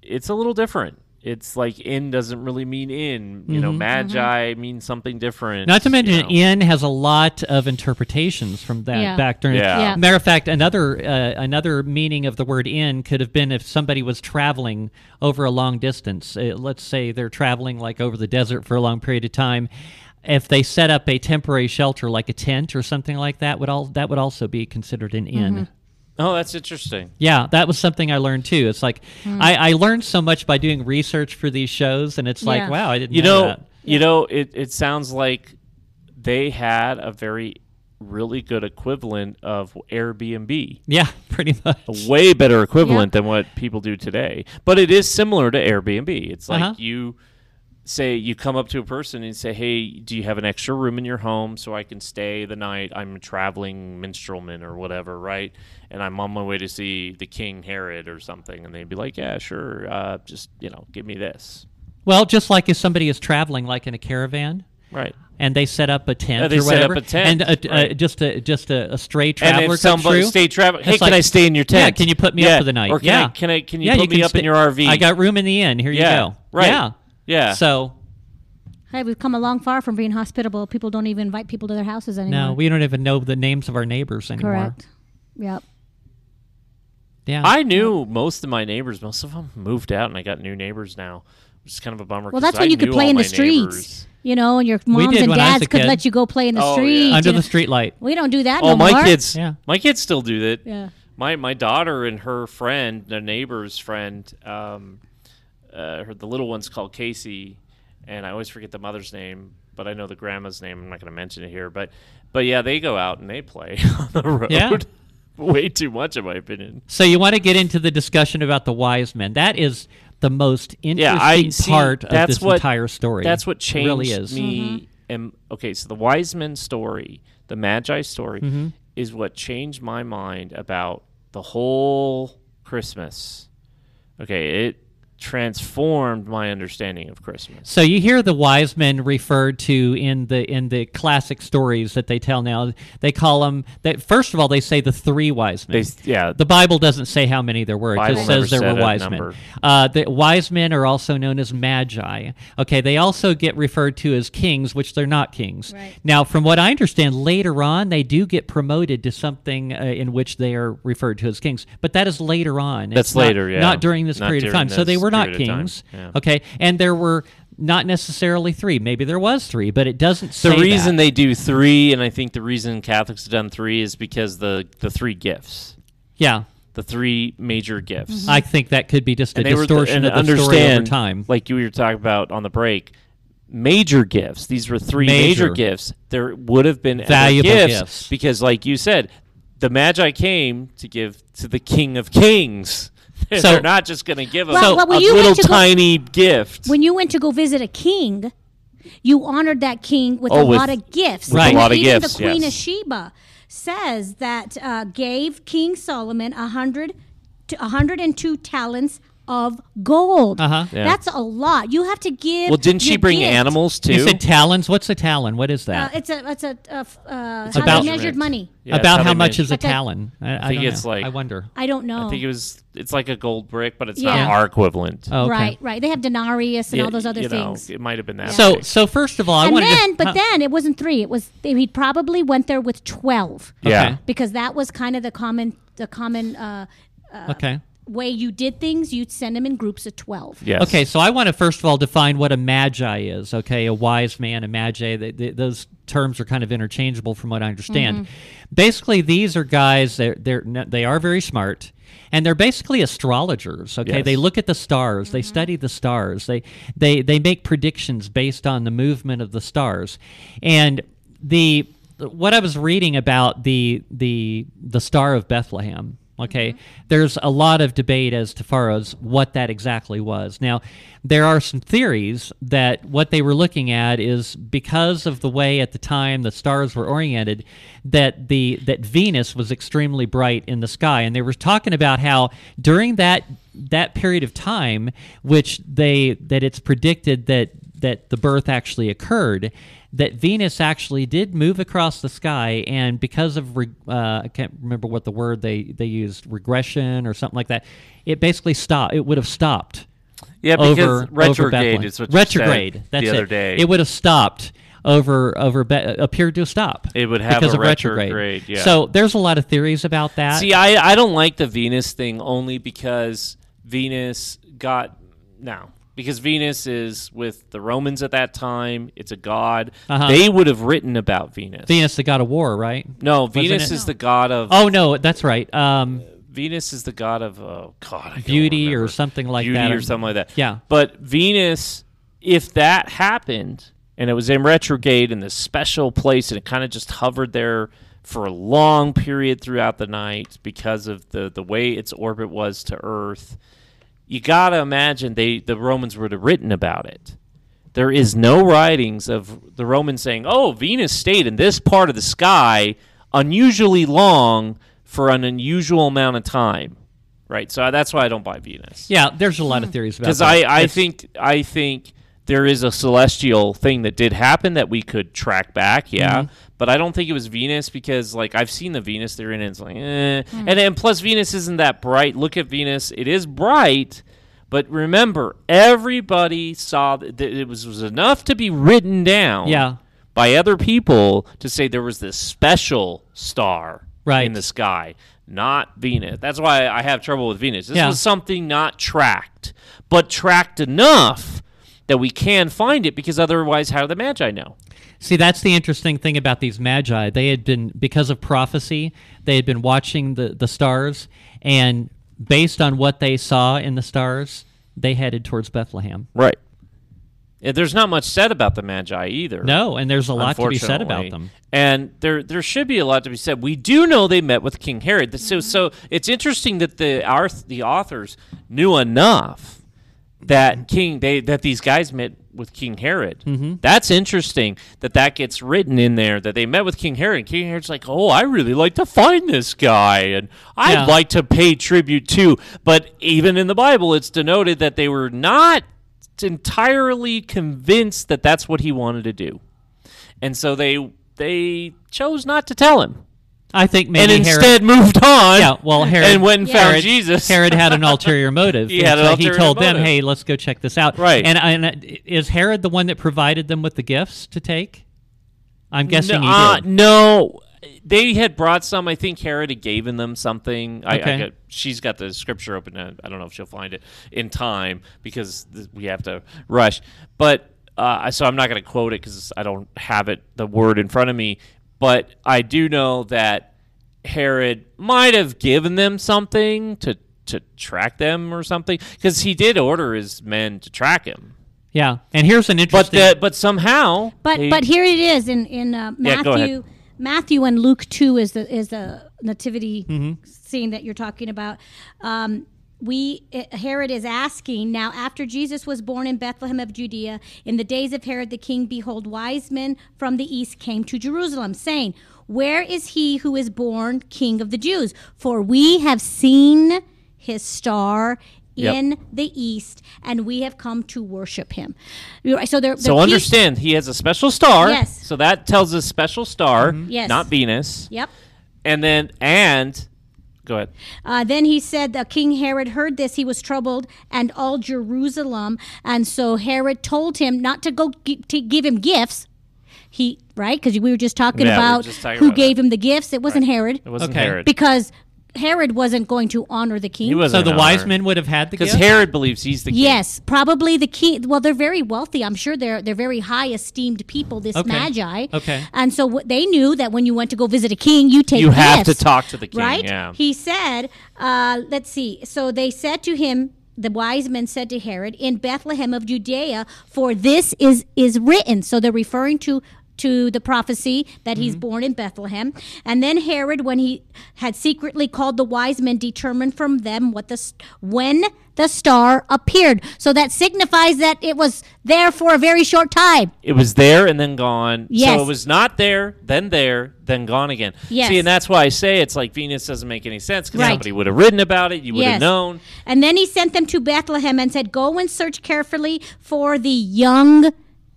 it's a little different. It's in doesn't really mean in. Magi means something different. Not to mention in has a lot of interpretations from that back during. Yeah. Yeah. Matter of fact, another meaning of the word in could have been if somebody was traveling over a long distance. Let's say they're traveling over the desert for a long period of time. If they set up a temporary shelter like a tent or something like that, would also be considered an in. Mm-hmm. Oh, that's interesting. Yeah, that was something I learned, too. It's I learned so much by doing research for these shows, and it's wow, I didn't know that. It sounds like they had a really good equivalent of Airbnb. Yeah, pretty much. A way better equivalent than what people do today. But it is similar to Airbnb. It's you say you come up to a person and say, hey, do you have an extra room in your home so I can stay the night? I'm a traveling minstrelman or whatever, right? And I'm on my way to see the King Herod or something. And they'd be like, yeah, sure, just, give me this. Well, just like if somebody is traveling in a caravan. Right. And they set up a tent or whatever. They set up a tent. And just a stray traveler comes through. And if somebody hey, can I stay in your tent? Yeah, can you put me up for the night? Or can you put me up in your RV? I got room in the inn. Here you go. Right. Yeah. Yeah. So, hey, we've come a long far from being hospitable. People don't even invite people to their houses anymore. No, we don't even know the names of our neighbors anymore. Correct. Yep. Yeah. I knew most of my neighbors. Most of them moved out, and I got new neighbors now, which is kind of a bummer. Well, that's when you could play in the streets, and your moms and dads could let you go play in the streets. Yeah. Under the street light. We don't do that no more. My kids still do that. Yeah. My daughter and her friend, their neighbor's friend, the little one's called Casey, and I always forget the mother's name, but I know the grandma's name. I'm not going to mention it here, but yeah, they go out and they play on the road. Yeah. Way too much, in my opinion. So you want to get into the discussion about the wise men. That is the most interesting part of this entire story. That's what changed me. Mm-hmm. And, okay, so the wise men story, the Magi story, mm-hmm. is what changed my mind about the whole Christmas. Okay, it transformed my understanding of Christmas. So you hear the wise men referred to in the classic stories that they tell now. They call them that. First of all, they say the three wise men. The Bible doesn't say how many there were. It just says there were wise men. The wise men are also known as Magi. Okay, they also get referred to as kings, which they're not kings. Right. Now, from what I understand, later on they do get promoted to something in which they are referred to as kings, but that is later on. That's later, not during this period of time. So they were not kings, okay, and there were not necessarily three. Maybe there was three, but it doesn't say that. The reason they do three, and I think the reason Catholics have done three, is because the three gifts. Yeah. The three major gifts. Mm-hmm. I think that could be just a distortion of the story over time. Like you were talking about on the break, major gifts. These were three major gifts. There would have been valuable gifts because, like you said, the Magi came to give to the King of Kings. So they're not just going to give a little tiny gift. When you went to go visit a king, you honored that king with a lot of gifts. Right. A lot of gifts, the Queen of Sheba says that gave King Solomon 102 talents of gold. Uh-huh. Yeah. That's a lot. You have to give. Well, didn't she bring animals too? You said talons. What's a talon? What is that? It's how they measured money. Yeah, about how much is a talon? I think it's like. I wonder. I don't know. I think it was. It's like a gold brick, but it's not our equivalent. Oh, okay. Right. They have denarius and all those other things. It might have been that. So first of all, then it wasn't three. It was he probably went there with 12. Yeah. Okay. Because that was kind of the common. Way you did things, you'd send them in groups of 12. Yes. Okay, so I want to first of all define what a Magi is, okay? A wise man, a Magi, those terms are kind of interchangeable from what I understand. Mm-hmm. Basically, these are guys, they are very smart, and they're basically astrologers, okay? Yes. They look at the stars, mm-hmm. they study the stars, they make predictions based on the movement of the stars. And what I was reading about the Star of Bethlehem, okay, mm-hmm. There's a lot of debate as to far as what that exactly was. Now, there are some theories that what they were looking at is because of the way at the time the stars were oriented, that Venus was extremely bright in the sky, and they were talking about how during that period of time, which it's predicted that the birth actually occurred, that Venus actually did move across the sky, and because of I can't remember what the word they used, regression or something like that, it basically stopped. It would have stopped. Yeah, because retrograde is what you said the other day. It would have stopped appeared to stop. It would have because of retrograde. Yeah. So there's a lot of theories about that. See, I don't like the Venus thing only because Venus got now. Because Venus is with the Romans at that time. It's a god. Uh-huh. They would have written about Venus. Venus, the god of war, right? No, Venus is the god of... Oh, no, that's right. Venus is the god of... Oh, God, beauty or something like that. Beauty or something like that. Yeah. But Venus, if that happened, and it was in retrograde in this special place, and it kind of just hovered there for a long period throughout the night because of the way its orbit was to Earth... You gotta imagine the Romans would have written about it. There is no writings of the Romans saying, "Oh, Venus stayed in this part of the sky unusually long for an unusual amount of time," right? So that's why I don't buy Venus. Yeah, there's a lot of theories about that. Because I think there is a celestial thing that did happen that we could track back. Yeah. Mm-hmm. But I don't think it was Venus because, like, I've seen the Venus theory and it's like, Mm. And plus Venus isn't that bright. Look at Venus. It is bright, but remember, everybody saw that it was enough to be written down by other people to say there was this special star in the sky, not Venus. That's why I have trouble with Venus. This was something not tracked, but tracked enough that we can find it because otherwise how do the Magi know? See, that's the interesting thing about these Magi. They had been, because of prophecy, they had been watching the stars, and based on what they saw in the stars, they headed towards Bethlehem. Right. Yeah, there's not much said about the Magi either. No, and there's a lot to be said about them. And there should be a lot to be said. We do know they met with King Herod. So it's interesting that the authors knew enough that these guys met with King Herod. Mm-hmm. That's interesting that gets written in there, that they met with King Herod. King Herod's like, oh, I really like to find this guy, and I'd like to pay tribute too. But even in the Bible, it's denoted that they were not entirely convinced that that's what he wanted to do. And so they chose not to tell him. I think maybe and instead moved on. Yeah, well, Herod and went and found Jesus. Herod had an ulterior motive. He told them, "Hey, let's go check this out." Right. And is Herod the one that provided them with the gifts to take? I'm guessing he did. No, they had brought some. I think Herod had given them something. Okay. She's got the scripture open. I don't know if she'll find it in time because we have to rush. But so I'm not going to quote it because I don't have it the word in front of me. But I do know that Herod might have given them something to track them or something, because he did order his men to track him. Yeah, and here's an interesting... But here it is in Matthew. Yeah, Matthew and Luke 2 is the nativity scene that you're talking about. Herod is asking, now after Jesus was born in Bethlehem of Judea, in the days of Herod the king, behold, wise men from the east came to Jerusalem, saying, where is he who is born King of the Jews? For we have seen his star in the east, and we have come to worship him. So understand, he has a special star. Yes. So that tells us special star, not Venus. Yep. Go ahead. Then he said that King Herod heard this. He was troubled, and all Jerusalem. And so Herod told him not to go to give him gifts. Because we were just talking about who gave him the gifts. It wasn't Herod. It wasn't Herod. Because Herod wasn't going to honor the king. So the wise men would have had the gifts? Because Herod believes he's the king. Yes, probably the king. Well, they're very wealthy. I'm sure they're very high esteemed people, this Magi. Okay. And so they knew that when you went to go visit a king, you take gifts. You have to talk to the king, right? Yeah. He said, let's see. So they said to him, the wise men said to Herod, in Bethlehem of Judea, for this is written. So they're referring to the prophecy that he's born in Bethlehem. And then Herod, when he had secretly called the wise men, determined from them when the star appeared. So that signifies that it was there for a very short time. It was there and then gone. Yes. So it was not there, then gone again. Yes. See, and that's why I say it's like Venus doesn't make any sense, because somebody would have written about it. You would have known. And then he sent them to Bethlehem and said, go and search carefully for the young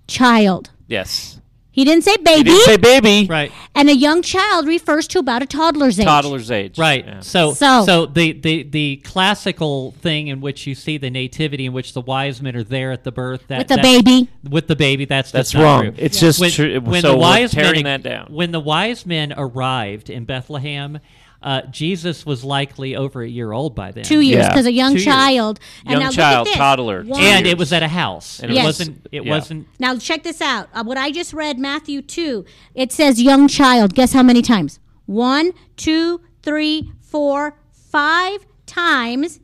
child. Yes. He didn't say baby. Right. And a young child refers to about a toddler's age. Right. Yeah. So the classical thing in which you see the nativity, in which the wise men are there at the birth. With the baby. That's wrong. True. It's just true. When the wise men arrived in Bethlehem, Jesus was likely over a year old by then. 2 years, because a young child. Toddler. And it was at a house. And it wasn't. Now check this out. What I just read, Matthew 2, it says young child. Guess how many times? 5 times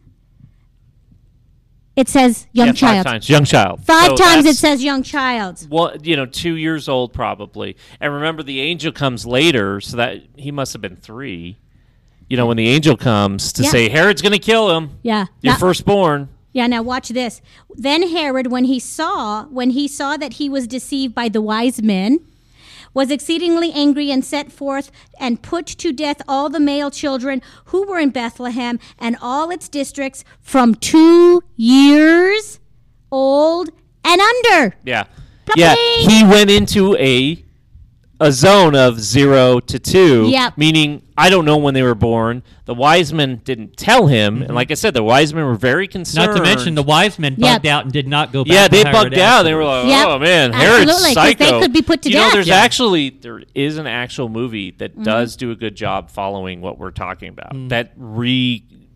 it says young child. 5 times young child. 5 times it says young child. Well, 2 years old probably. And remember, the angel comes later, so that he must have been 3. When the angel comes to say, Herod's going to kill him. Yeah. Your firstborn. Yeah, now watch this. Then Herod, when he saw that he was deceived by the wise men, was exceedingly angry and set forth and put to death all the male children who were in Bethlehem and all its districts from 2 years old and under. Yeah. Yeah. He went into a zone of 0 to 2, meaning I don't know when they were born. The wise men didn't tell him, and like I said, the wise men were very concerned. Not to mention, the wise men bugged out and did not go back. Yeah, they bugged out. They were like, "Oh man, Herod's psycho." They could be put to death. There is an actual movie that does do a good job following what we're talking about. That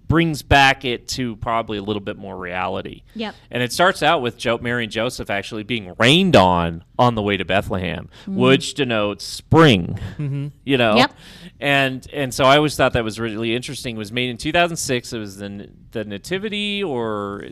brings back it to probably a little bit more reality. Yep. And it starts out with Mary and Joseph actually being rained on the way to Bethlehem, which denotes spring. Yep. And so I always thought that was really interesting. It was made in 2006. It was the Nativity or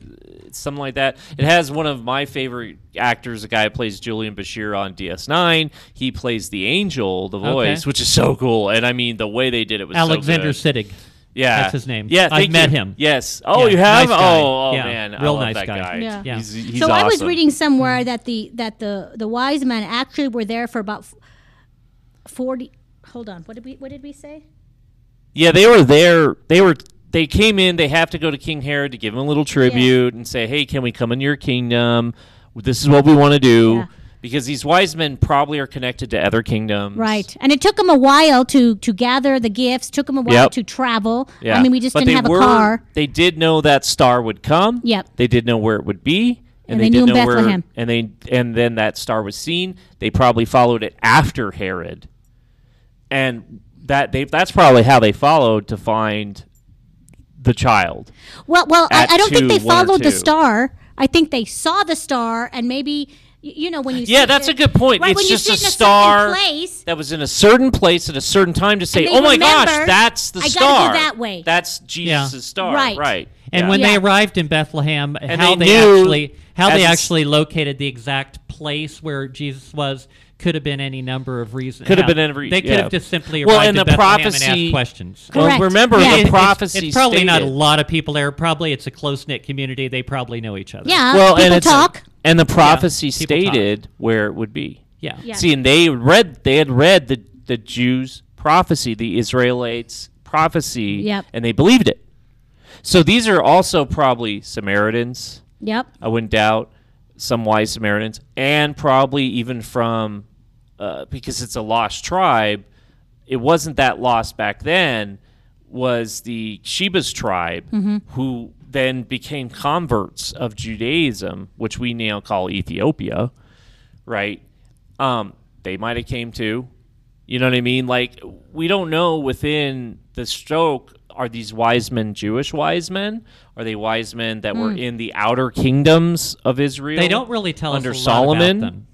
something like that. It has one of my favorite actors, a guy who plays Julian Bashir on DS9. He plays the angel, the voice, which is so cool. And I mean, the way they did it was Alexander Siddig. Yeah, that's his name. Yeah, I've met him. Yes. Oh, yeah, you have? Nice man, real nice guy. Yeah. Yeah. He's so awesome. I was reading somewhere that the wise men actually were there for about 40. Hold on. What did we say? Yeah, they were there. They came in. They have to go to King Herod to give him a little tribute and say, "Hey, can we come into your kingdom? This is what we want to do." Yeah. Because these wise men probably are connected to other kingdoms. Right. And it took them a while to gather the gifts, took them a while to travel. Yeah. I mean, we just didn't have a car. They did know that star would come. Yep. They did know where it would be. And they knew in Bethlehem. And then that star was seen. They probably followed it after Herod. And that's probably how they followed to find the child. Well, I don't think they followed the star. I think they saw the star and maybe... You know, when you that's a good point. Right, it's just a star that was in a certain place at a certain time to say, "Oh my gosh, that's the star." I gotta go that way. That's Jesus' star, right? And when they arrived in Bethlehem, and how they actually located the exact place where Jesus was could have been any number of reasons. Could have been any reason. They could have just simply arrived in Bethlehem and asked questions. Correct. Well, remember the prophecy. It's probably stated. Not a lot of people there. Probably it's a close knit community. They probably know each other. Yeah, well, people talk. And the prophecy stated where it would be. Yeah. See, and they had read the Jews' prophecy, the Israelites' prophecy, and they believed it. So these are also probably Samaritans. Yep. I wouldn't doubt some wise Samaritans, and probably even from, because it's a lost tribe, it wasn't that lost back then, was the Sheba's tribe who... then became converts of Judaism, which we now call Ethiopia, right? They might have came too. You know what I mean? Like, we don't know within the stroke, are these wise men Jewish wise men? Are they wise men that were in the outer kingdoms of Israel? They don't really tell us a lot about them.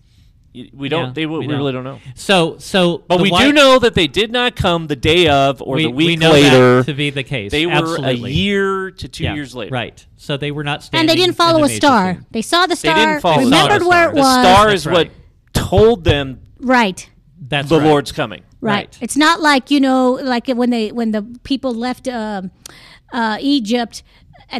We don't. We really don't know. But we do know that they did not come the day of or the week later. We know that to be the case. They were a year to 2 years later. Right. So they were not standing. And they didn't follow a star. Thing. They saw the star. They didn't follow. Remembered where it was. The star is what told them. Right. That's the Lord's coming. Right. It's not like when the people left Egypt,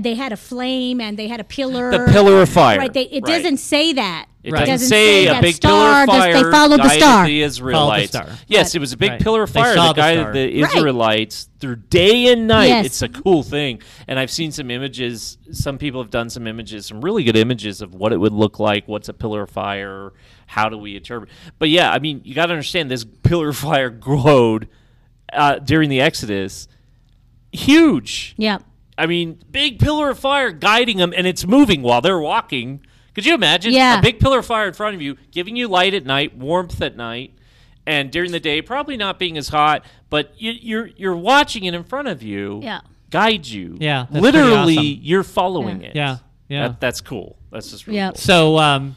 they had a flame and they had a pillar. The pillar of fire. Right. It doesn't say that. It doesn't say a big star, pillar of fire. They followed the star. The Israelites. The star. Yes, it was a big pillar of fire that guided the Israelites through day and night. Yes. It's a cool thing. And I've seen some images. Some people have done some images, some really good images of what it would look like. What's a pillar of fire? How do we interpret? But yeah, I mean, you got to understand this pillar of fire glowed during the Exodus. Huge. Yeah. I mean, big pillar of fire guiding them, and it's moving while they're walking. Could you imagine a big pillar of fire in front of you, giving you light at night, warmth at night, and during the day probably not being as hot, but you're watching it in front of you guide you. Yeah, literally, awesome. You're following it. Yeah, yeah. That's cool. That's just really cool.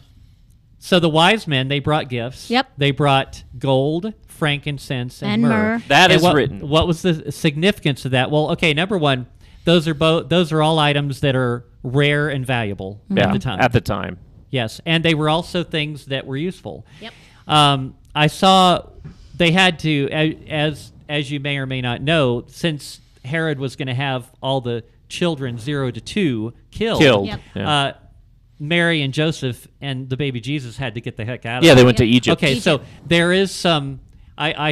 So, the wise men, they brought gifts. Yep. They brought gold, frankincense, and myrrh. That is written. What was the significance of that? Well, okay, number one, those are all items that are rare and valuable at the time. At the time. Yes, and they were also things that were useful. Yep. I saw they had to, as you may or may not know, since Herod was going to have all the children 0 to 2 killed. Yep. Yeah. Mary and Joseph and the baby Jesus had to get the heck out of there. Yeah, they went to Egypt. Okay, so there is some... I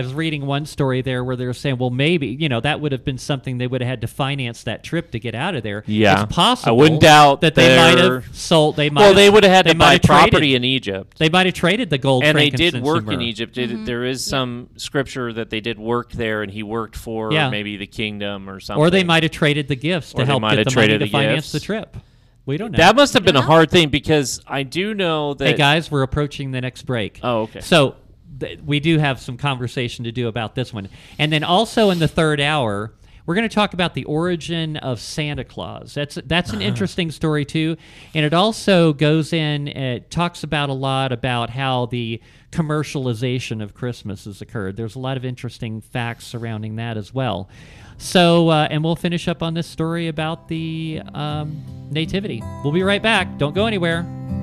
was reading one story there where they were saying, well, maybe, that would have been something they would have had to finance that trip to get out of there. Yeah. It's possible. I wouldn't doubt that they might have sold. They would have had to buy property in Egypt. They might have traded the gold. And they did work in Egypt. There is some scripture that they did work there and he worked for maybe the kingdom or something. Or they might have traded the gifts to help get the money to finance the trip. We don't know. That must have been a hard thing because I do know that... Hey, guys, we're approaching the next break. Oh, okay. So... we do have some conversation to do about this one. And then also in the third hour, we're going to talk about the origin of Santa Claus. That's an interesting story, too. And it also goes in, it talks about a lot about how the commercialization of Christmas has occurred. There's a lot of interesting facts surrounding that as well. So, and we'll finish up on this story about the nativity. We'll be right back. Don't go anywhere.